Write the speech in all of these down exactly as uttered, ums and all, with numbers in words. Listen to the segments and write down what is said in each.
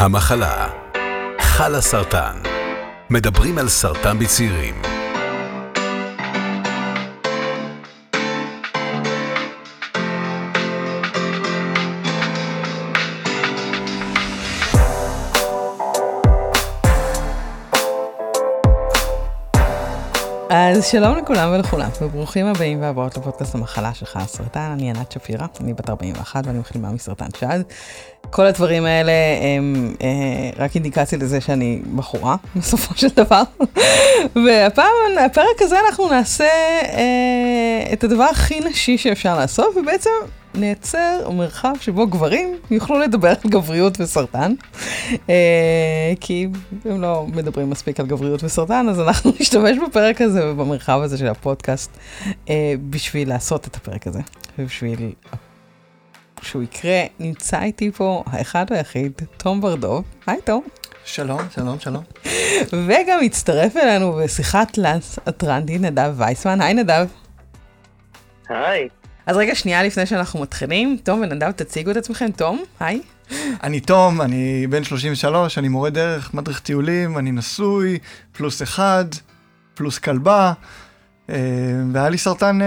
המחלה, חל הסרטן, מדברים על סרטן בצעירים. אז שלום לכולם ולכולם, וברוכים הבאים והבאות לפודקאסט המחלה שלך, הסרטן. אני ענת שפירה, אני בת ארבעים ואחת ואני מחלימה מסרטן שד. כל הדברים האלה הם אה, רק אינדיקציה לזה שאני בחורה, בסופו של דבר. והפעם, הפרק הזה אנחנו נעשה אה, את הדבר הכי נשי שאפשר לעשות, ובעצם נייצר מרחב שבו גברים יוכלו לדבר על גבריות וסרטן, כי הם לא מדברים מספיק על גבריות וסרטן, אז אנחנו נשתמש בפרק הזה ובמרחב הזה של הפודקאסט בשביל לעשות את הפרק הזה, ובשביל שהוא יקרה. נמצא איתי פה האחד והיחיד, תום ברדוב. היי תום. שלום, שלום, שלום. וגם הצטרף אלינו בשיחת טרנס אטלנטי נדב וייסמן. היי נדב. היי. אז רגע שנייה לפני שאנחנו מתחילים, תום ונדב, תציגו את עצמכם. תום, היי. אני תום, אני בן שלושים ושלוש, אני מורה דרך, מדריך טיולים, אני נשוי, פלוס אחד, פלוס כלבה, והיה לי סרטן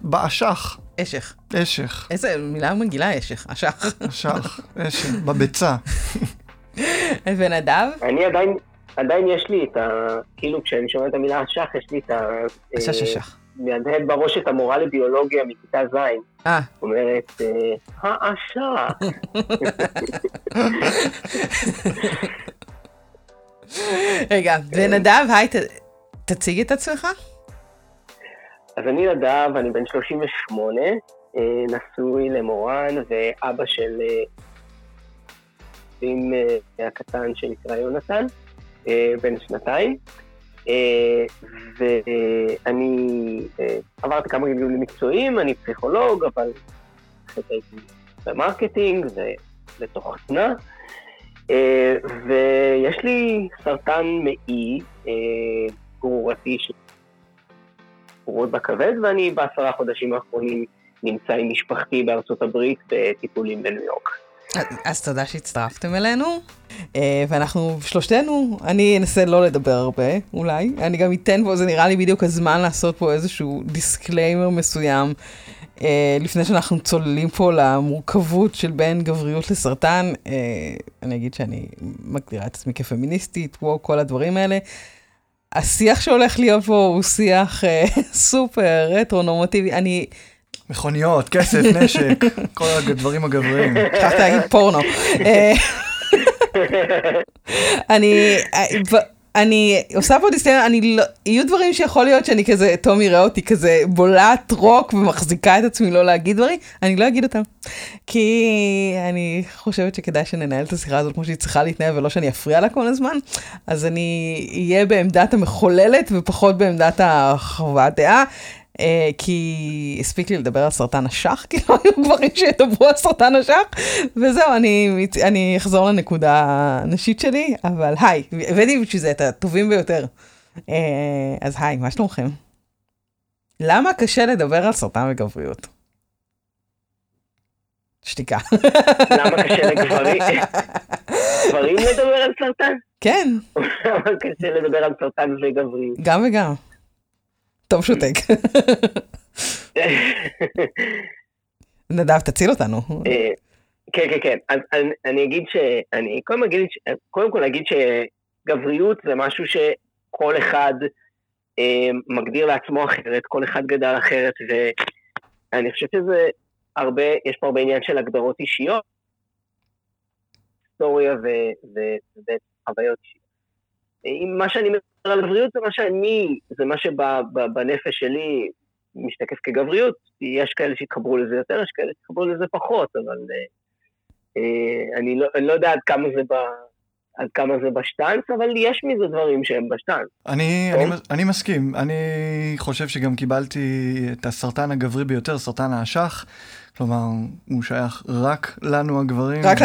באשך. אשך. אשך. איזה מילה מגילה אשך, אשך. אשך, אשך, בביצה. ונדב? אני עדיין, עדיין יש לי את ה... כאילו כשאני שומע את המילה אשך, יש לי את ה... אשך, אשך. מהדהד בראש את המורה לביולוגיה מכיתה זין. אה. אומרת, האשה. רגע, ונדב, היי, תציג את עצמך? אז אני נדב, אני בן שלושים ושמונה, נשוי למורן, ואבא של עם הקטן שנקרא יונתן, בן שנתיים. ואני עברתי כמה גילים מקצועיים, אני פסיכולוג, אבל הייתי במרקטינג ובתוכנה, ויש לי סרטן מעי גרורתי של גרורות בכבד, ואני בעשרה חודשים האחרונים נמצא עם משפחתי בארצות הברית בטיפולים בניו יורק. אז תודה שהצטרפתם אלינו, ואנחנו שלושתנו, אני אנסה לא לדבר הרבה, אולי, אני גם אתן פה, זה נראה לי בדיוק הזמן לעשות פה איזשהו דיסקליימר מסוים, לפני שאנחנו צוללים פה למורכבות של בין גבריות לסרטן. אני אגיד שאני מגדירה את עצמי כפמיניסטית, וואו, כל הדברים האלה. השיח שהולך להיות פה הוא שיח סופר רטרונורמטיבי, אני... מכוניות, כסף, נשק, כל הדברים הגבריים. שכחת להגיד פורנו. אני עושה פה דיסקליימר, יהיו דברים שיכול להיות שאני כזה, תום יראה אותי כזה בולעת רוק ומחזיקה את עצמי לא להגיד דברים, אני לא אגיד אותם. כי אני חושבת שכדאי שננהל את השיחה הזאת כמו שהיא צריכה להתנהל, ולא שאני אפריע לה כל הזמן, אז אני אהיה בעמדת המחוללת ופחות בעמדת החוות דעה, כי הספיק לי לדבר על סרטן השח, כי לא היו גברים שידברו על סרטן השח, וזהו, אני, אני אחזור לנקודה הנשית שלי, אבל היי, הבאתי בשביל זה את הטובים ביותר. אז היי, מה שלומכם? למה קשה לדבר על סרטן וגבריות? שתיקה. למה קשה לגברים? גברים לדבר על סרטן? כן. למה קשה לדבר על סרטן וגבריות? גם וגם. טוב שותק. נדב, תציל אותנו. כן, כן, כן. אז אני אגיד שאני, קודם כל אגיד שגבריות זה משהו שכל אחד מגדיר לעצמו אחרת, כל אחד גדל אחרת, ואני חושב שזה הרבה, יש פה הרבה עניין של הגדרות אישיות, היסטוריה וחוויות אישיות. מה שאני מבין, על גבריות זה מה שאני, זה מה שבנפש שלי משתקף כגבריות, יש כאלה שיקברו לזה יותר, יש כאלה שיקברו לזה פחות, אבל אה, אני, לא, אני לא יודע עד כמה זה ב... עד כמה זה בשטנס, אבל יש מזה דברים שהם בשטנס. אני, אני, אני מסכים, אני חושב שגם קיבלתי את הסרטן הגברי ביותר, סרטן האשך, כלומר, הוא שייך רק לנו הגברים, רק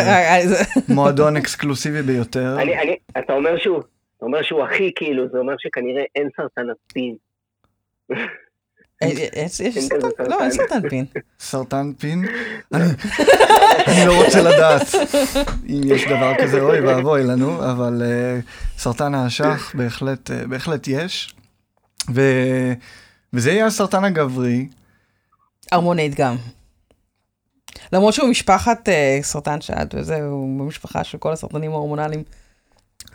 מועדון אקסקלוסיבי ביותר. אני, אני, אתה אומר שוב, זה אומר שהוא הכי כאילו, זה אומר שכנראה אין סרטן עצים. יש סרטן, לא, אין סרטן פין. סרטן פין? אני לא רוצה לדעת אם יש דבר כזה, אוי ואבוי לנו, אבל סרטן האשך בהחלט יש, וזה יהיה הסרטן הגברי. הרמונית גם. למרות שהוא משפחת סרטן שד, וזהו במשפחה של כל הסרטנים ההורמונליים.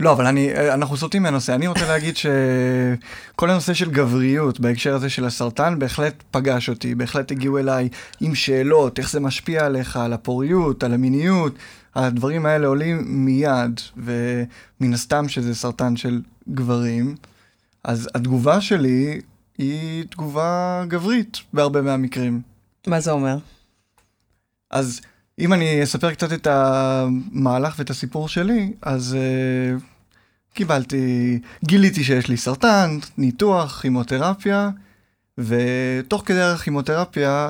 לא, אבל אני, אנחנו סוטים מהנושא. אני רוצה להגיד שכל הנושא של גבריות בהקשר הזה של הסרטן בהחלט פגש אותי, בהחלט הגיעו אליי עם שאלות, איך זה משפיע עליך, על הפוריות, על המיניות. הדברים האלה עולים מיד, ומן הסתם שזה סרטן של גברים. אז התגובה שלי היא תגובה גברית בהרבה מהמקרים. מה זה אומר? אז אם אני אספר קצת את המהלך ואת הסיפור שלי, אז uh, קיבלתי, גיליתי שיש לי סרטן, ניתוח, כימותרפיה, ותוך כדי הכימותרפיה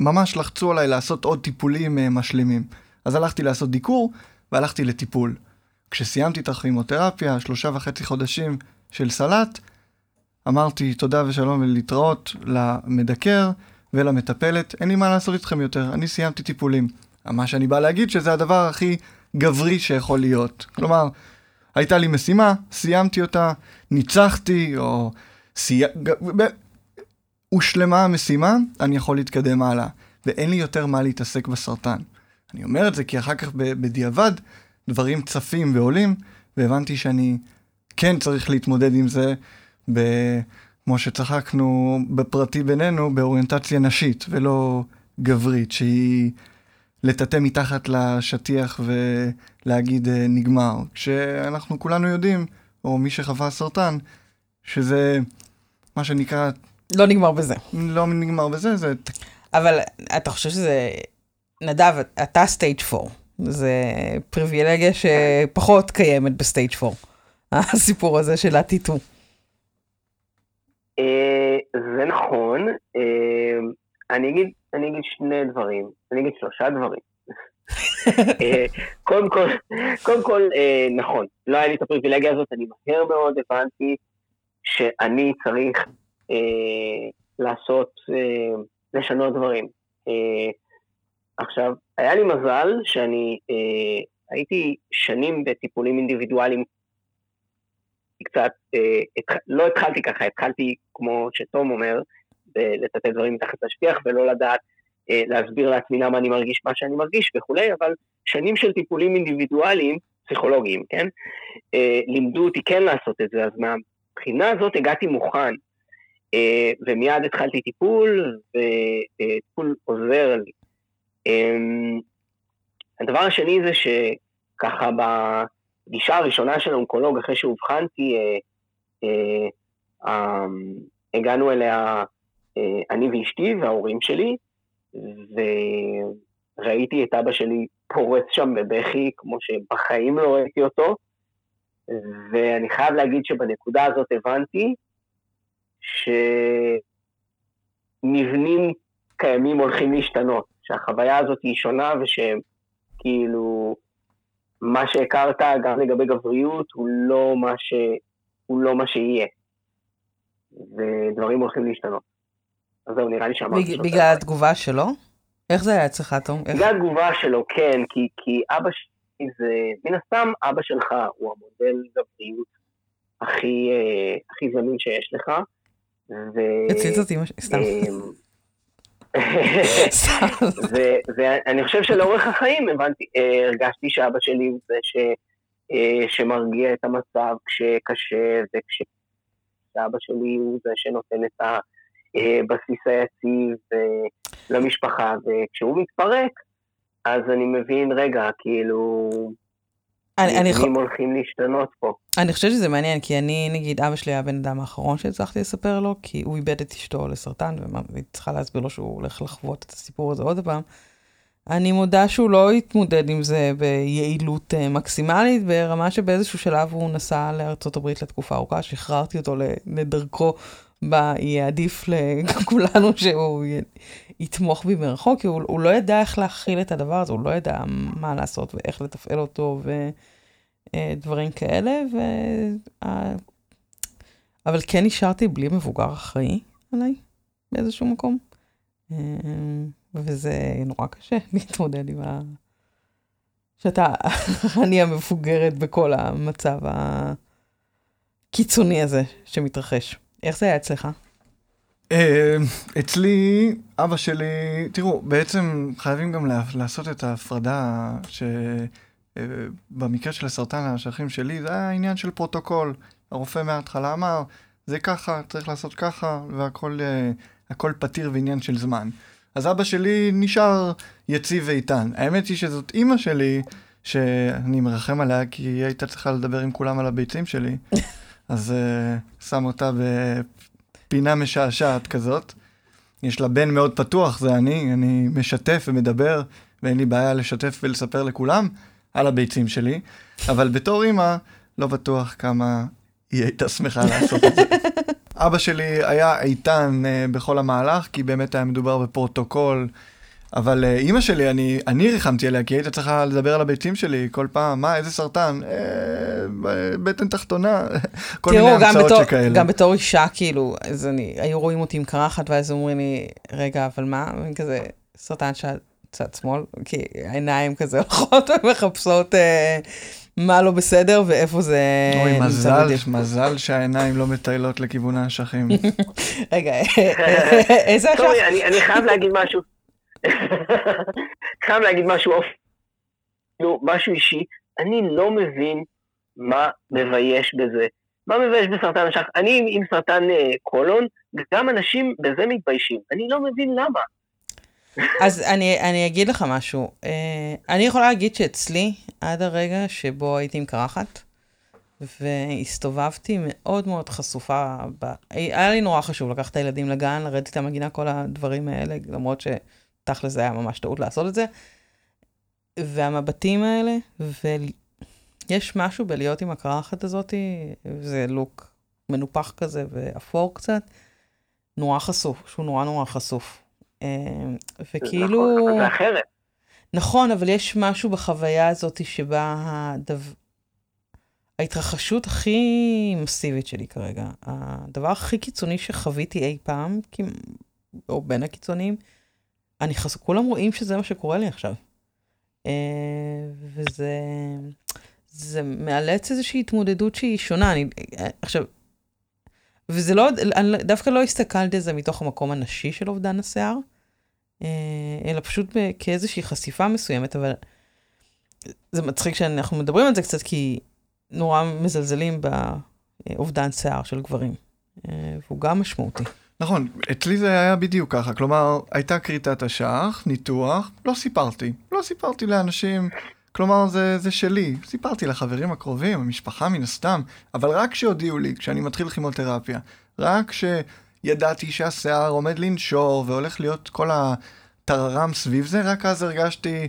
ממש לחצו עליי לעשות עוד טיפולים uh, משלימים. אז הלכתי לעשות דיקור והלכתי לטיפול. כשסיימתי את הכימותרפיה, שלושה וחצי חודשים של סלט, אמרתי תודה ושלום ולהתראות למדקר ולמטפלת, אין לי מה לעשות איתכם יותר, אני סיימתי טיפולים. מה שאני בא להגיד שזה הדבר הכי גברי שיכול להיות. כלומר, הייתה לי משימה, סיימתי אותה, ניצחתי, או סי... הושלמה המשימה, אני יכול להתקדם הלאה. ואין לי יותר מה להתעסק בסרטן. אני אומר את זה כי אחר כך בדיעבד, דברים צפים ועולים, והבנתי שאני כן צריך להתמודד עם זה, כמו שצחקנו בפרטי בינינו, באוריינטציה נשית, ולא גברית, שהיא... לטטא מתחת לשטיח ולהגיד נגמר, כשאנחנו כולנו יודעים, או מי שחווה סרטן, שזה מה שנקרא... לא נגמר בזה. לא נגמר בזה, זה... אבל אתה חושב שזה... נדב, אתה סטייג' פור. זה פריבילגיה שפחות קיימת בסטייג' פור. הסיפור הזה של הטיטו. זה נכון. אני אגיד... אני אגיד שני דברים, אני אגיד שלושה דברים. קודם כל, קודם כל, נכון, לא היה לי את הפריבילגיה הזאת, אני מהר מאוד הבנתי שאני צריך לעשות, לשנות דברים. עכשיו, היה לי מזל שאני הייתי שנים בטיפולים אינדיבידואליים, קצת, לא התחלתי ככה, התחלתי כמו שתום אומר, לטטא דברים מתחת לשטיח, ולא לדעת אה, להסביר לעצמי למה אני מרגיש מה שאני מרגיש וכולי, אבל שנים של טיפולים אינדיבידואליים, פסיכולוגיים, כן? אה, לימדו אותי כן לעשות את זה, אז מהבחינה הזאת הגעתי מוכן, אה, ומיד התחלתי טיפול, וטיפול עוזר לי. אה, הדבר השני זה שככה בגישה הראשונה של האונקולוג, אחרי שהובחנתי, אה, אה, אה, הגענו אליה... אני ואשתי וההורים שלי, וראיתי את אבא שלי פורץ שם בבכי, כמו שבחיים לא ראיתי אותו, ואני חייב להגיד שבנקודה הזאת הבנתי, שמבנים קיימים הולכים להשתנות, שהחוויה הזאת היא שונה, ושכאילו, מה שהכרת גם לגבי גבריות, הוא לא מה ש... הוא לא מה שיהיה, ודברים הולכים להשתנות. אז זהו, נראה לי שאמרתי. בגלל התגובה שלו? איך זה היה אצלך, תום? בגלל התגובה שלו, כן, כי, כי אבא שלי זה, מן הסתם, אבא שלך הוא המודל גבריות הכי, הכי זמין שיש לך. הצליץ אותי, סתם. ואני חושב שלאורך החיים, הבנתי, הרגשתי שאבא שלי הוא זה ש, שמרגיע את המצב כשקשה, וכשאבא שלי הוא זה שנותן את ה... בסיס היציב למשפחה, וכשהוא מתפרק, אז אני מבין, רגע, כאילו, אם הולכים להשתנות פה. אני חושבת שזה מעניין, כי אני, נגיד, אבא שלי היה בן אדם האחרון שהצלחתי לספר לו, כי הוא איבד את אשתו לסרטן, והיא צריכה להסביר לו שהוא הולך לחוות את הסיפור הזה עוד פעם. אני מודה שהוא לא התמודד עם זה ביעילות מקסימלית, ברמה שבאיזשהו שלב הוא נסע לארצות הברית לתקופה ארוכה, שחררתי אותו לדרכו, בה יהיה עדיף לכולנו שהוא יתמוך בי מרחוק, כי הוא, הוא לא ידע איך להכיל את הדבר הזה, הוא לא ידע מה לעשות ואיך לתפעל אותו ודברים כאלה, ו... אבל כן נשארתי בלי מבוגר אחראי עליי, באיזשהו מקום. וזה נורא קשה להתמודד עם ה... שאתה אני המפוגרת בכל המצב הקיצוני הזה שמתרחש. איך זה היה אצלך? אצלי, אבא שלי, תראו, בעצם חייבים גם לעשות את ההפרדה שבמקרה של הסרטן השכים שלי, זה היה עניין של פרוטוקול. הרופא מההתחלה אמר, זה ככה, צריך לעשות ככה, והכל הכל פתיר ועניין של זמן. אז אבא שלי נשאר יציב ואיתן. האמת היא שזאת אמא שלי, שאני מרחם עליה, כי היא הייתה צריכה לדבר עם כולם על הביצים שלי, אז uh, שם אותה בפינה משעשעת כזאת. יש לה בן מאוד פתוח, זה אני, אני משתף ומדבר, ואין לי בעיה לשתף ולספר לכולם על הביצים שלי, אבל בתור אמא, לא בטוח כמה היא הייתה שמחה לעשות את זה. אבא שלי היה איתן uh, בכל המהלך, כי באמת היה מדובר בפרוטוקול, אבל uh, אמא שלי, אני, אני רחמתי עליה, כי הייתה צריכה לדבר על הביצים שלי כל פעם, מה, איזה סרטן? אה, בטן תחתונה, כל מיני המצאות שכאלה. תראו, גם בתור אישה, כאילו, אז אני, היו רואים אותי עם קרחת, ואז אומרים לי, רגע, אבל מה? כזה, סרטן צד שמאל, כי העיניים כזה הולכות ומחפשות... אה, מה לא בסדר, ואיפה זה... אוי, מזל, מזל שהעיניים לא מטיילות לכיוון האשכים. רגע, איזה אשך? סורי, אני חייב להגיד משהו. חייב להגיד משהו, משהו אישי. אני לא מבין מה מבייש בזה. מה מבייש בסרטן אשך? אני עם סרטן קולון, גם אנשים בזה מתביישים. אני לא מבין למה. אז אני, אני אגיד לך משהו. אני יכולה להגיד שאצלי, עד הרגע שבו הייתי עם קרחת, והסתובבתי מאוד מאוד חשופה. היה לי נורא חשוב לקחת את הילדים לגן, לרדת איתם לגינה, כל הדברים האלה, למרות שתכל'ס זה היה ממש טעות לעשות את זה. והמבטים האלה, ויש משהו בלהיות עם הקרחת הזאת, זה לוק מנופח כזה ואפור קצת, נורא חשוף, שהוא נורא נורא חשוף. וכאילו... זה אחרת. נכון, אבל יש משהו בחוויה הזאת שבה הדו... ההתרחשות הכי מסיבית שלי כרגע, הדבר הכי קיצוני שחוויתי אי פעם, או בין הקיצוניים, אני חס... כולם רואים שזה מה שקורה לי עכשיו. וזה... זה מאלץ איזושהי התמודדות שהיא שונה. אני... עכשיו... וזה לא... דווקא לא הסתכלתי על זה מתוך המקום הנשי של אובדן השיער, אלא פשוט כאיזושהי חשיפה מסוימת, אבל זה מצחיק שאנחנו מדברים על זה קצת, כי נורא מזלזלים באובדן שיער של גברים, והוא גם משמעותי. נכון, אצלי זה היה בדיוק ככה, כלומר, הייתה קריטת השח, ניתוח, לא סיפרתי, לא סיפרתי לאנשים, כלומר, זה, זה שלי, סיפרתי לחברים הקרובים, המשפחה מן הסתם, אבל רק כשהודיעו לי, כשאני מתחיל כימותרפיה, רק ש... ידעתי שהשיער עומד לנשור, והולך להיות כל הטררם סביב זה, רק אז הרגשתי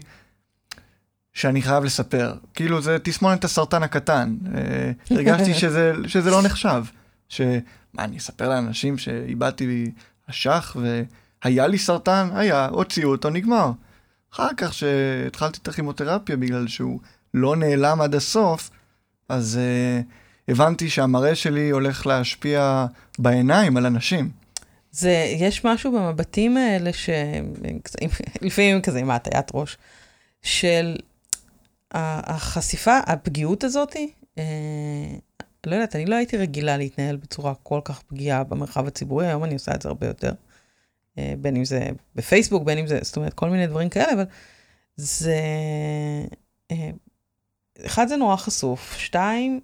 שאני חייב לספר. כאילו זה תסמונת את הסרטן הקטן. הרגשתי שזה, שזה לא נחשב. שמה, אני אספר לאנשים שאיבדתי אשך, והיה לי סרטן, היה, הוציאו אותו, נגמר. אחר כך שהתחלתי את הכימותרפיה, בגלל שהוא לא נעלם עד הסוף, אז... הבנתי שהמראה שלי הולך להשפיע בעיניים על אנשים. זה, יש משהו במבטים האלה, ש... לפעמים כזה עם הטיית ראש, של החשיפה, הפגיעות הזאת, אה, לא יודעת, אני לא הייתי רגילה להתנהל בצורה כל כך פגיעה במרחב הציבורי, היום אני עושה את זה הרבה יותר, אה, בין אם זה בפייסבוק, בין אם זה, זאת אומרת, כל מיני דברים כאלה, אבל זה... אה, אחד זה נורא חשוף, שתיים...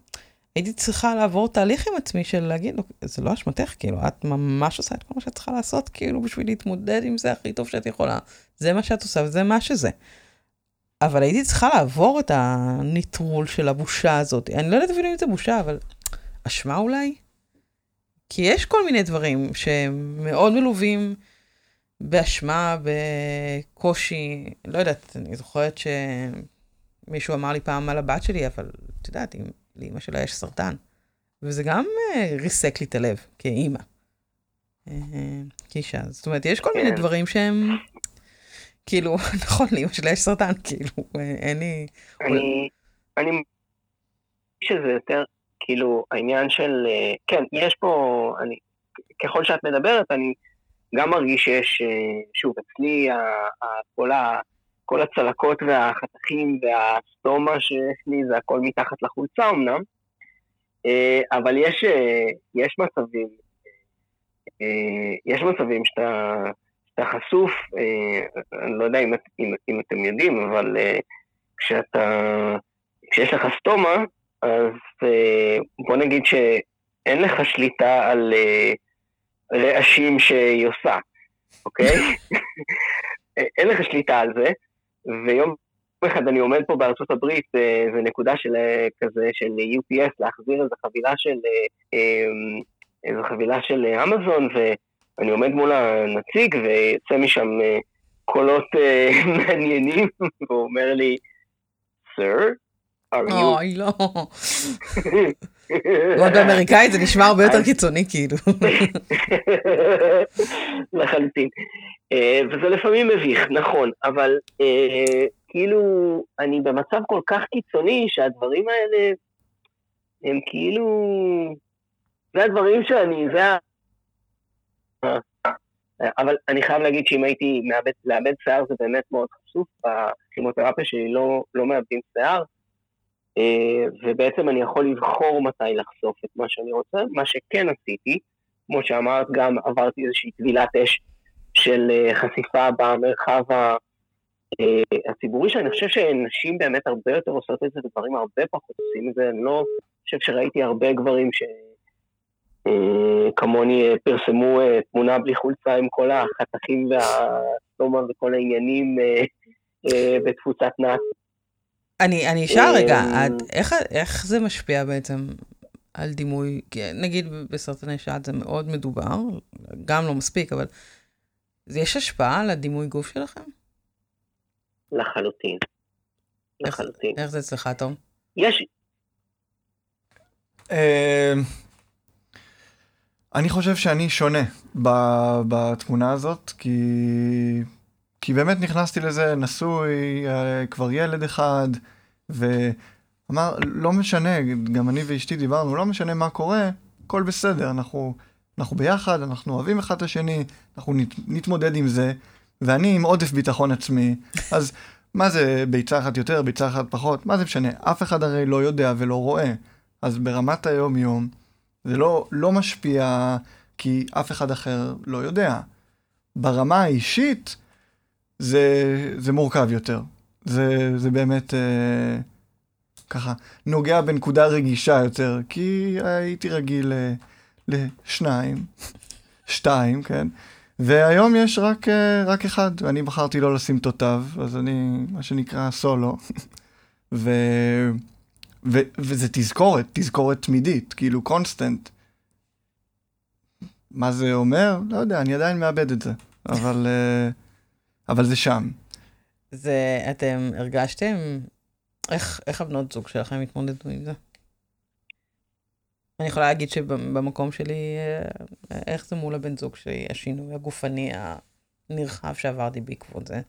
הייתי צריכה לעבור תהליך עם עצמי של להגיד, זה לא אשמתך, כאילו, את ממש עושה את כל מה שאת צריכה לעשות, כאילו, בשביל להתמודד עם זה הכי טוב שאת יכולה. זה מה שאת עושה, וזה מה שזה. אבל הייתי צריכה לעבור את הניטרול של הבושה הזאת. אני לא יודעת אפילו אם זה בושה, אבל אשמה אולי? כי יש כל מיני דברים שמאוד מלווים באשמה, בקושי, לא יודעת, אני זוכרת שמישהו אמר לי פעם על הבת שלי, אבל את יודעת, אם... לאמא שלה יש סרטן, וזה גם ריסק לי את הלב, כאמא, כאישה. זאת אומרת, יש כל מיני דברים שהם, כאילו, נכון, לאמא שלה יש סרטן, כאילו, אין לי... אני מבין שזה יותר, כאילו, העניין של, כן, יש פה, ככל שאת מדברת, אני גם מרגיש שיש, שוב, אצלי כל, ה, כל הצלקות והחתכים והסטומה שיש לי, זה הכל מתחת לחולצה אמנם, אבל יש, יש מצבים, יש מצבים שאתה, שאתה חשוף, אני לא יודע אם, אם, אם אתם יודעים, אבל כשאתה, כשיש לך סטומה, אז בוא נגיד שאין לך שליטה על רעשים שהיא עושה, אוקיי? אין לך שליטה על זה, ויום אחד אני עומד פה בארצות הברית, זה נקודה של כזה של יו פי אס, להחזיר איזו חבילה של, איזו חבילה של אמזון, ואני עומד מול הנציג, ויוצא משם קולות מעניינים, והוא אומר לי, Sir, are you... אוי, לא. ועוד באמריקאית זה נשמע הרבה יותר קיצוני, כאילו. לחלוטין. וזה לפעמים מביך, נכון, אבל כאילו אני במצב כל כך קיצוני, שהדברים האלה הם כאילו... זה הדברים שאני... אבל אני חייב להגיד שאם הייתי לאבד שיער, זה באמת מאוד חשוף, הכימותרפיה שלי לא מאבדים שיער, ובעצם אני יכול לבחור מתי לחשוף את מה שאני רוצה, מה שכן עשיתי, כמו שאמרת, גם עברתי איזושהי טבילת אש של חשיפה במרחב הציבורי, שאני חושב שנשים באמת הרבה יותר עושות את זה, ודברים הרבה פחות עושים את זה, אני לא חושב שראיתי הרבה גברים שכמוני פרסמו תמונה בלי חולצה עם כל החתכים והסטומה וכל העניינים בתפוצת נאצ. אני, אני אשאר רגע, איך, איך זה משפיע בעצם על דימוי? נגיד בסרטני שד זה מאוד מדובר, גם לא מספיק, אבל יש השפעה על הדימוי גוף שלכם? לחלוטין. לחלוטין. איך, איך זה אצלך, תום? יש. אני חושב שאני שונה בתמונה הזאת, כי... כי באמת נכנסתי לזה, נשוי, כבר ילד אחד, ואמר, לא משנה, גם אני ואשתי דיברנו, לא משנה מה קורה, הכל בסדר, אנחנו, אנחנו ביחד, אנחנו אוהבים אחד את השני, אנחנו נת, נתמודד עם זה, ואני עם עודף ביטחון עצמי, אז מה זה ביצה אחת יותר, ביצה אחת פחות, מה זה משנה? אף אחד הרי לא יודע ולא רואה, אז ברמת היום-יום, זה לא, לא משפיע, כי אף אחד אחר לא יודע. ברמה האישית, זה, זה מורכב יותר. זה, זה באמת, אה, ככה, נוגע בנקודה רגישה יותר, כי הייתי רגיל אה, לשניים, שתיים, כן? והיום יש רק, אה, רק אחד, ואני בחרתי לא לשים תותיו, אז אני, מה שנקרא, סולו. ו, ו, וזה תזכורת, תזכורת תמידית, כאילו, קונסטנט. מה זה אומר? לא יודע, אני עדיין מאבד את זה, אבל... אה, אבל זה שם. זה, אתם הרגשתם? איך, איך הבנות זוג שלכם התמודדו עם זה? אני יכולה להגיד שבמקום שלי, איך זה מול הבן זוג שלי, השינוי הגופני הנרחב שעברתי בעקבות זה?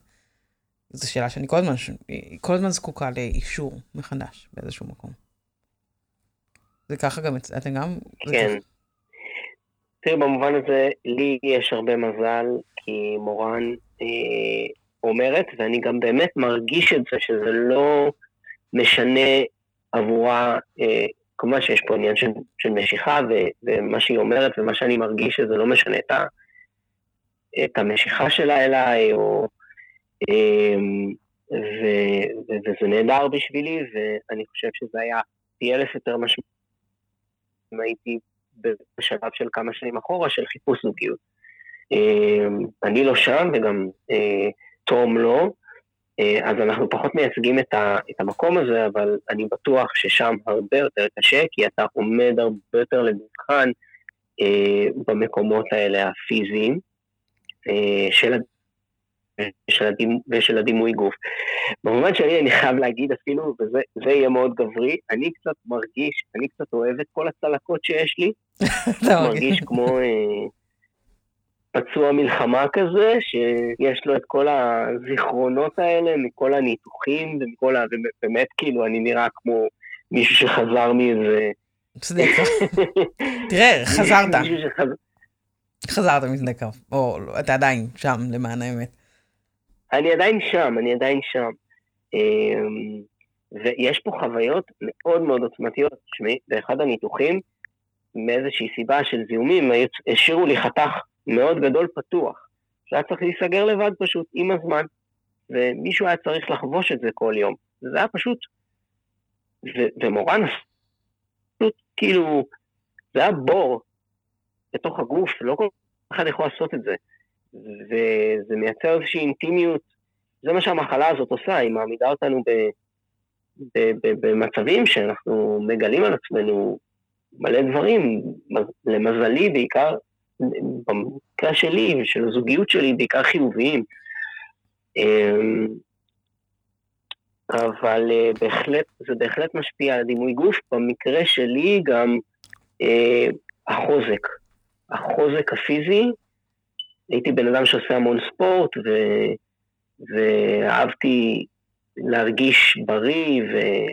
זו שאלה שאני כל הזמן, כל הזמן זקוקה לאישור מחדש באיזשהו מקום. זה ככה גם, אתם גם? כן. תראי, במובן הזה, לי יש הרבה מזל, כי מורן אומרת, ואני גם באמת מרגיש את זה, שזה לא משנה עבורה, כמובן שיש פה עניין של, של משיכה, ו, ומה שהיא אומרת, ומה שאני מרגיש שזה לא משנה את, ה, את המשיכה שלה אליי, או, ו, ו, וזה נהדר בשבילי, ואני חושב שזה היה פי אלף יותר משמעות, הייתי בשלב של כמה שנים אחורה, של חיפוש זוגיות. אני לא שם, וגם תום לא, אז אנחנו פחות מייצגים את המקום הזה, אבל אני בטוח ששם הרבה יותר קשה, כי אתה עומד הרבה יותר למבחן במקומות האלה הפיזיים של הדימוי גוף. במובן שאני אני חייב להגיד אפילו, וזה יהיה מאוד גברי, אני קצת מרגיש, אני קצת אוהב את כל הצלקות שיש לי, מרגיש כמו... פצוע מלחמה כזה, שיש לו את כל הזיכרונות האלה, מכל הניתוחים, ומכל ה... באמת, כאילו, אני נראה כמו מישהו שחזר מאיזה... בסדר. תראה, חזרת. חזרת משדה קרב, או אתה עדיין שם למען האמת? אני עדיין שם, אני עדיין שם. ויש פה חוויות מאוד מאוד עוצמתיות, באחד הניתוחים, מאיזושהי סיבה של זיהומים, השאירו לי חתך מאוד גדול פתוח, שהיה צריך להיסגר לבד פשוט, עם הזמן, ומישהו היה צריך לחבוש את זה כל יום. זה היה פשוט, ו- ומורן, פשוט כאילו, זה היה בור, בתוך הגוף, לא כל אחד יכול לעשות את זה, וזה מייצר איזושהי אינטימיות, זה מה שהמחלה הזאת עושה, היא מעמידה אותנו ב- ב- ב- במצבים שאנחנו מגלים על עצמנו, מלא דברים, למזלי בעיקר, במקרה שלי ושל הזוגיות שלי בעיקר חיוביים, אבל בהחלט, זה בהחלט משפיע על דימוי גוף, במקרה שלי גם החוזק, החוזק הפיזי, הייתי בן אדם שעושה המון ספורט, ו- ואהבתי להרגיש בריא, ו-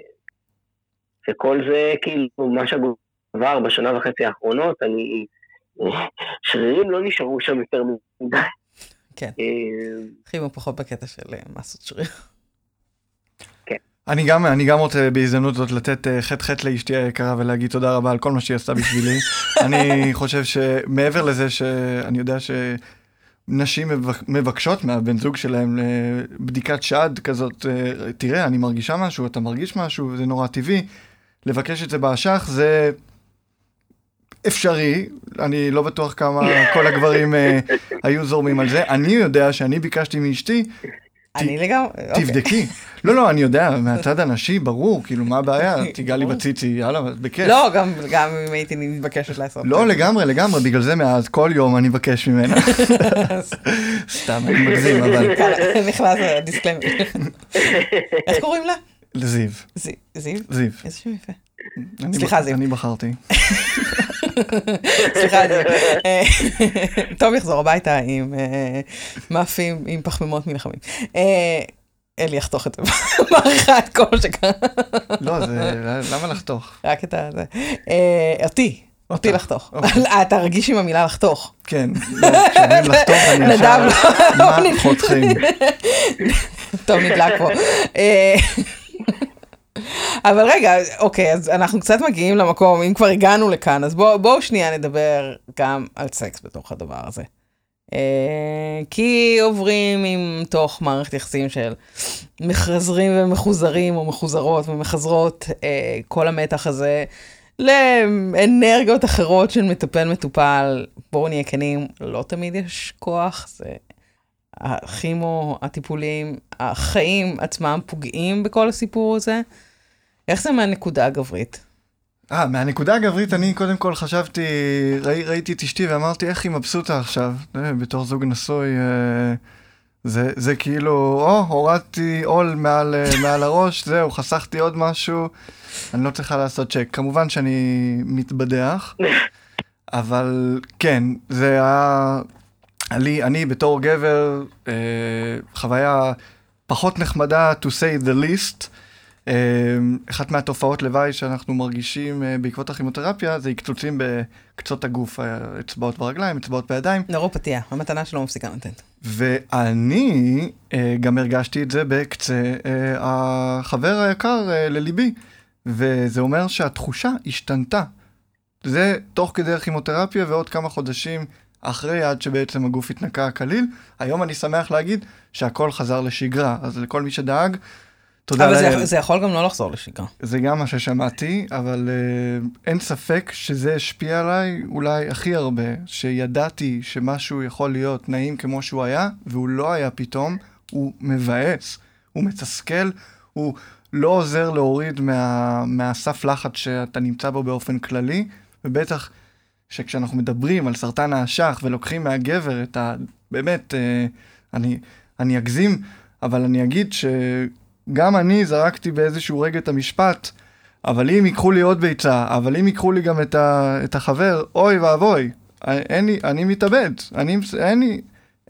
וכל זה כאילו מה שגובר בשנה וחצי האחרונות, אני... שרירים לא נשארו שם יותר מדי. כן. הכי מפחות בקטע של מסות שריר. כן. אני גם, אני גם רוצה בהזדמנות זאת לתת חט-חט לאשתי היקרה ולהגיד תודה רבה על כל מה שהיא עשתה בשבילי. אני חושב שמעבר לזה שאני יודע ש... נשים מבקשות מהבן זוג שלהם בדיקת שעד כזאת, תראה, אני מרגישה משהו, אתה מרגיש משהו, זה נורא טבעי, לבקש את זה באשך, זה אפשרי, אני לא בטוח כמה כל הגברים היו זורמים על זה, אני יודע שאני ביקשתי מאשתי, אני לגמרי, תבדקי, לא לא, אני יודע, מהצד הנשי, ברור, כאילו מה הבעיה, תיגע לי בציצי, יאללה, בכיף. לא, גם אם הייתי מתבקשת לעשות. לא, לגמרי, לגמרי, בגלל זה מאז כל יום אני מבקש ממנה. סתם, אני מגזים, אבל... נכנס דיסקלמר. איך קוראים לה? זיו. זיו? זיו. איזה שם יפה. סליחה, זיו. אני בחרתי. סליחה, תום יחזור הביתה עם מאפים, עם פחמימות מלחמים. אלי יחתוך את זה מעריכה את כל שקרה. לא, למה לחתוך? רק את זה. אותי, אותי לחתוך. אתה רגיש עם המילה לחתוך. כן, כשאומרים לחתוך אני עכשיו, מה חותכים? טוב, נדלק פה. אבל רגע, אוקיי, אז אנחנו קצת מגיעים למקום, אם כבר הגענו לכאן, אז בוא, בוא שנייה נדבר גם על סקס בתוך הדבר הזה. אה, כי עוברים עם תוך מערכת יחסים של מחזרים ומחוזרים, או מחוזרות ומחזרות, אה, כל המתח הזה, לאנרגיות אחרות של מטפל מטופל, בואו נהיה כנים, לא תמיד יש כוח, זה... הכימו, הטיפולים, החיים עצמם פוגעים בכל הסיפור הזה. איך זה מהנקודה הגברית? אה, מהנקודה הגברית אני קודם כל חשבתי, ראי, ראיתי את אשתי ואמרתי, איך היא מבסוטה עכשיו? בתור זוג נשוי, זה, זה כאילו, או, הורדתי עול מעל, מעל הראש, זהו, חסכתי עוד משהו, אני לא צריכה לעשות צ'ק. כמובן שאני מתבדח, אבל כן, זה היה... אני, אני בתור גבר, אה, חוויה פחות נחמדה, to say the least, אה, אחת מהתופעות לוואי שאנחנו מרגישים אה, בעקבות הכימותרפיה, זה הקצוצים בקצות הגוף, אצבעות ברגליים, אצבעות בידיים. נורופתיה, המתנה שלא מפסיקה נותנת. ואני אה, גם הרגשתי את זה בקצה אה, החבר היקר אה, לליבי, וזה אומר שהתחושה השתנתה. זה תוך כדי הכימותרפיה ועוד כמה חודשים אחרי עד שבעצם הגוף התנקה כליל, היום אני שמח להגיד שהכל חזר לשגרה, אז לכל מי שדאג, תודה לאל. אבל זה יכול גם לא לחזור לשגרה. זה גם מה ששמעתי, אבל אין ספק שזה השפיע עליי אולי הכי הרבה, שידעתי שמשהו יכול להיות נעים כמו שהוא היה, והוא לא היה פתאום, הוא מבאס, הוא מתסכל, הוא לא עוזר להוריד מהסף לחץ שאתה נמצא בו באופן כללי, ובטח... שכשאנחנו מדברים על סרטן האשך ולוקחים מהגבר את ה... באמת, אני, אני אגזים, אבל אני אגיד שגם אני זרקתי באיזשהו רגע את המשפט, אבל אם ייקחו לי עוד ביצה, אבל אם ייקחו לי גם את, ה... את החבר, אוי ואבוי, אני, אני מתאבד, אני, אין, לי,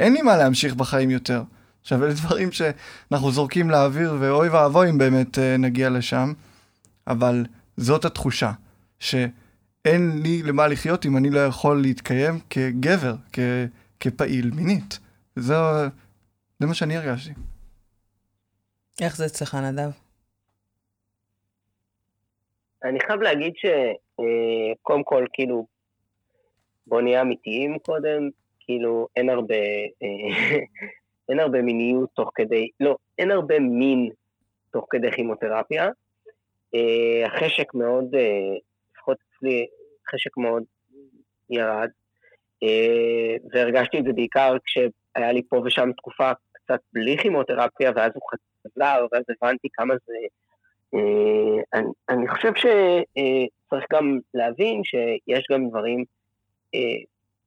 אין לי מה להמשיך בחיים יותר. עכשיו, אלה דברים שאנחנו זורקים לאוויר, ואוי ואבוי אם באמת נגיע לשם, אבל זאת התחושה, ש... אין לי למה לחיות אם אני לא יכול להתקיים כגבר, כ, כפעיל מינית. זה, זה מה שאני הרגשתי. איך זה אצלך, נדב? אני חייב להגיד שקודם כל, כאילו, בוא נהיה אמיתיים קודם, כאילו, אין הרבה, אין הרבה מיניות תוך כדי, לא, אין הרבה מין תוך כדי כימותרפיה. החשק מאוד, לפחות אצלי, חשק מאוד ירד, והרגשתי את זה בעיקר כשהיה לי פה ושם תקופה קצת בלי כימותרפיה, ואז הוא חזר, ואז הבנתי כמה זה... אני, אני חושב שצריך גם להבין שיש גם דברים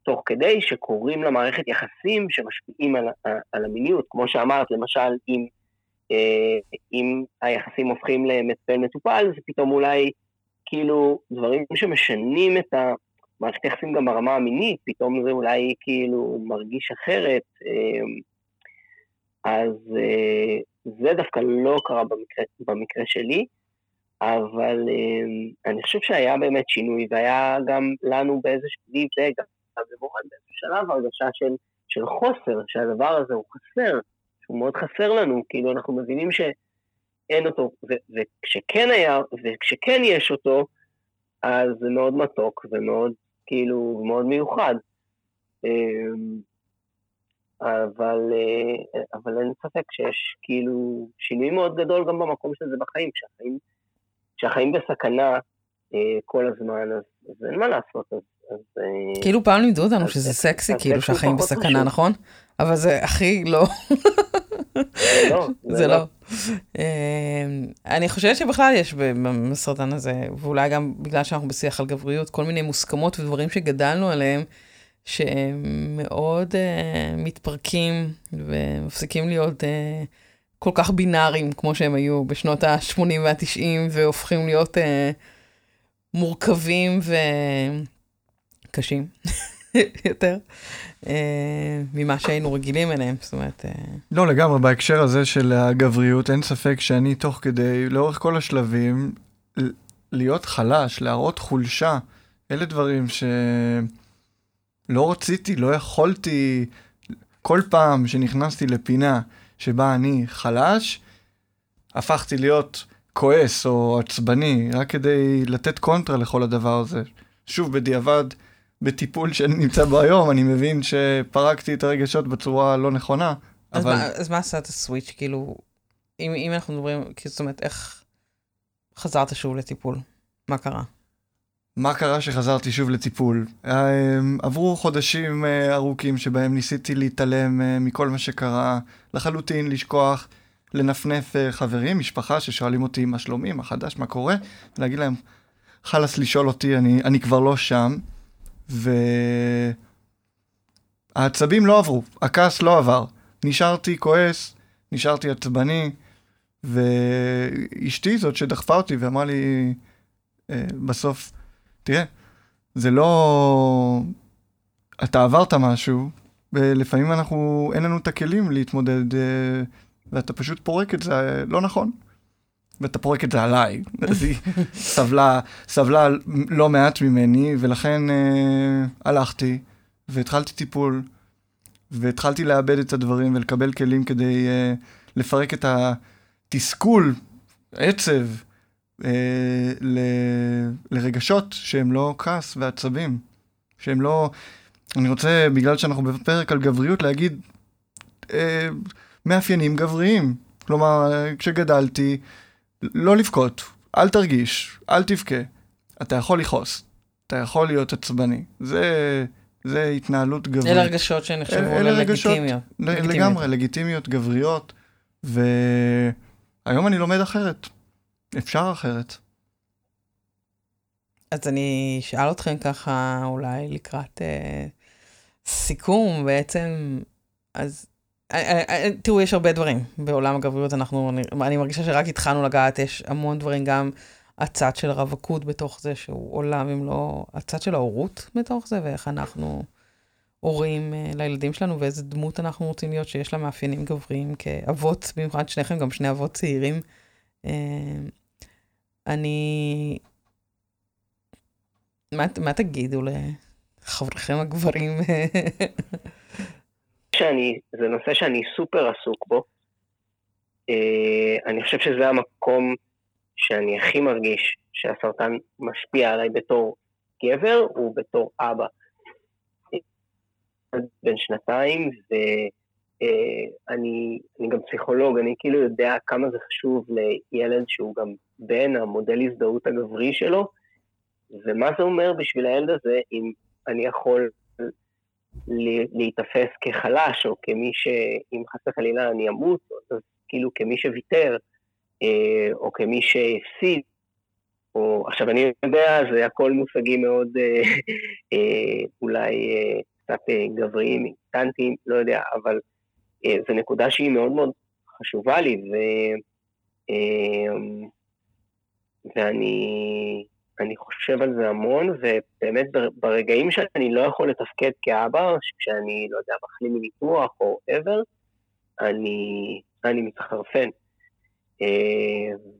תוך כדי שקוראים למערכת יחסים שמשפיעים על, על המיניות, כמו שאמרת, למשל, אם, אם היחסים הופכים למטפל מטופל, זה פתאום אולי כאילו דברים שמשנים את המערכת יחסים גם ברמה המינית, פתאום זה אולי כאילו מרגיש אחרת, אז זה דווקא לא קרה במקרה, במקרה שלי, אבל אני חושב שהיה באמת שינוי, והיה גם לנו באיזשהו דיב, גם במורן באיזשהו שלב, הרגשה של, של חוסר, שהדבר הזה הוא חסר, שהוא מאוד חסר לנו, כאילו אנחנו מבינים שאין אותו, ו- וכשכן היה, וכשכן יש אותו, אז זה מאוד מתוק, ומאוד, כאילו, מאוד מיוחד. אבל, אבל אין ספק שיש כאילו שינוי מאוד גדול גם במקום של זה בחיים, כשהחיים, כשהחיים בסכנה כל הזמן, אז, אז אין מה לעשות. אז, אז, כאילו פעם לימדו אותנו שזה סקסי, כאילו שהחיים בסכנה, נכון? אבל זה הכי לא. זה לא. זה לא. אני חושבת שבכלל יש בסרטן הזה, ואולי גם בגלל שאנחנו בשיח על גבריות, כל מיני מוסכמות ודברים שגדלנו עליהם, שהם מאוד uh, מתפרקים ומפסיקים להיות uh, כל כך בינאריים כמו שהם היו בשנות ה-שמונים וה-תשעים, והופכים להיות uh, מורכבים וקשים יותר uh, ממה שהיינו רגילים אליהם. זאת אומרת... Uh... לא, לגמרי, בהקשר הזה של הגבריות, אין ספק שאני תוך כדי, לאורך כל השלבים, להיות חלש, להראות חולשה, אלה דברים ש... לא רציתי, לא יכולתי, כל פעם שנכנסתי לפינה שבה אני חלש, הפכתי להיות כועס או עצבני, רק כדי לתת קונטרה לכל הדבר הזה. שוב, בדיעבד, בטיפול שאני נמצא בו היום, אני מבין שפרקתי את הרגשות בצורה לא נכונה. אז, אבל... מה, אז מה עשה את הסוויץ', כאילו, אם, אם אנחנו מדברים, זאת אומרת, איך חזרת שוב לטיפול? מה קרה? מה קרה שחזרתי שוב לטיפול? עברו חודשים ארוכים שבהם ניסיתי להתעלם מכל מה שקרה, לחלוטין לשכוח, לנפנף חברים, משפחה ששואלים אותי מה שלומי, מה חדש, מה קורה, להגיד להם, חלס לשאול אותי, אני, אני כבר לא שם, והעצבים לא עברו, הכעס לא עבר, נשארתי כועס, נשארתי עצבני, ואשתי זאת שדחפה אותי ואמרה לי בסוף, תראה, זה לא... אתה עברת משהו, ולפעמים אנחנו... אין לנו את הכלים להתמודד, ואתה פשוט פורק את זה, לא נכון. ואתה פורק את זה עליי. אז היא סבלה, סבלה לא מעט ממני, ולכן אה, הלכתי, והתחלתי טיפול, והתחלתי לאבד את הדברים, ולקבל כלים כדי אה, לפרק את התסכול, עצב, ל... לרגשות שהם לא כעס ועצבים, שהם לא... אני רוצה, בגלל שאנחנו בפרק על גבריות, להגיד אה, מאפיינים גבריים. כלומר, כשגדלתי, לא לבכות, אל תרגיש, אל תבכה. אתה יכול לחוס, אתה יכול להיות עצבני. זה, זה התנהלות גברית. אלה הרגשות שנחשבו ללגיטימיות. לגמרי, לגיטימיות, גבריות, והיום אני לומד אחרת. אפשר אחרת. אז אני אשאל אתכם ככה, אולי לקראת אה, סיכום בעצם, אז אה, אה, תראו, יש הרבה דברים בעולם הגבריות, אנחנו, אני, אני מרגישה שרק התחלנו לגעת, יש המון דברים, גם הצד של הרווקות בתוך זה, שהוא עולם אם לא, הצד של ההורות בתוך זה, ואיך אנחנו הורים אה, לילדים שלנו, ואיזה דמות אנחנו רוצים להיות, שיש לה מאפיינים גבריים כאבות, במיוחד שניכם, גם שני אבות צעירים, Uh, אני מה, מה תגידו לחבריכם הגברים? שאני, זה נושא שאני סופר עסוק בו. אני חושב שזה המקום שאני הכי מרגיש שהסרטן משפיע עליי בתור גבר ובתור אבא. בין שנתיים, ואני גם פסיכולוג, אני כאילו יודע כמה זה חשוב לילד שהוא גם בן, המודל הזדהות הגברי שלו, ומה זה אומר בשביל הילד הזה, אם אני יכול להתאפס כחלש, או כמי שאם חס וחלילה אני אמות, אז כאילו כמי שוויתר, או כמי שהפסיד, או עכשיו אני יודע, זה הכל מושגי מאוד אולי קצת גבריים, אינסטנטיים, לא יודע, אבל זו נקודה שהיא מאוד מאוד חשובה לי, ו, ואני אני חושב על זה המון, ובאמת ברגעים שאני לא יכול לתפקד כאבא, כשאני, לא יודע, מחלים מניתוח או עבר, אני, אני מתחרפן.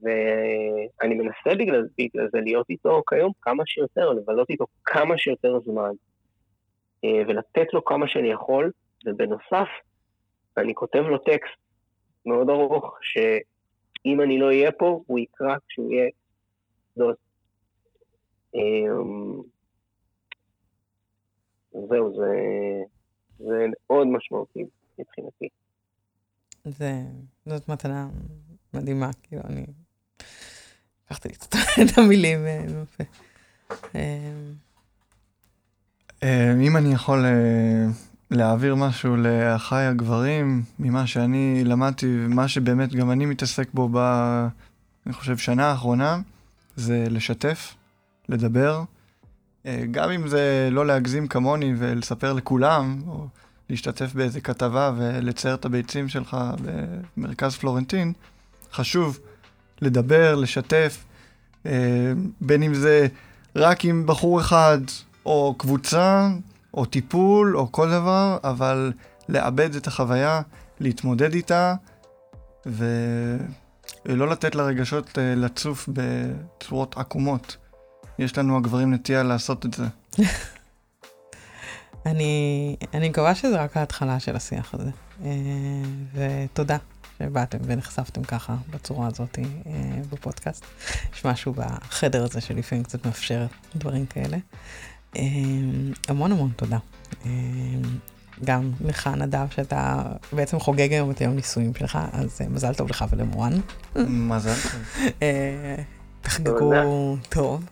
ואני מנסה בגלל, בגלל זה להיות איתו כיום כמה שיותר, לבלות איתו כמה שיותר זמן, ולתת לו כמה שאני יכול, ובנוסף, אני כותב לו טקסט מאוד ארוך, שאם אני לא אהיה פה, הוא יקרא כשהוא יהיה דוד. זהו, זה, זה מאוד משמעותי מבחינתי. זה, זאת מתנה מדהימה, כאילו אני לקחתי את המילים יפה. אם אני יכול להעביר משהו לאחיי הגברים, ממה שאני למדתי, מה שבאמת גם אני מתעסק בו, אני חושב, שנה האחרונה, זה לשתף, לדבר, גם אם זה לא להגזים כמוני ולספר לכולם, או להשתתף באיזה כתבה ולצייר את הביצים שלך במרכז פלורנטין, חשוב לדבר, לשתף, בין אם זה רק עם בחור אחד, או קבוצה, או טיפול, או כל דבר, אבל לאבד את החוויה, להתמודד איתה, ולא לתת לרגשות לצוף בצורות עקומות. יש לנו הגברים נטייה לעשות את זה. אני, אני מקווה שזה רק ההתחלה של השיח הזה. ותודה שבאתם ונחשפתם ככה בצורה הזאת בפודקאסט. יש משהו בחדר הזה שלפעמים קצת מאפשר דברים כאלה. המון המון תודה. גם לך נדב, שאתה בעצם חוגג היום את יום נישואים שלך, אז מזל טוב לך ולמורן. מזל טוב. תחגגו טוב.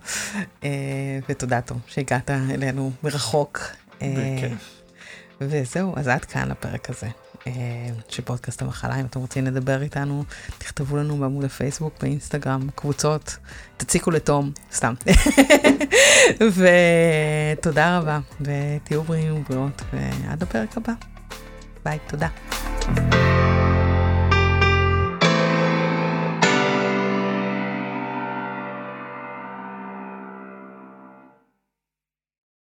ותודה טוב שהגעת אלינו מרחוק. בכיף. וזהו, אז עד כאן לפרק הזה של פודקאסט המחלה. אם אתם רוצים לדבר איתנו, תכתבו לנו בעמוד הפייסבוק, באינסטגרם, קבוצות, תציקו לתום, סתם. ותודה רבה, ותהיו בריאים ובריאות, ועד הפרק הבא. ביי, תודה.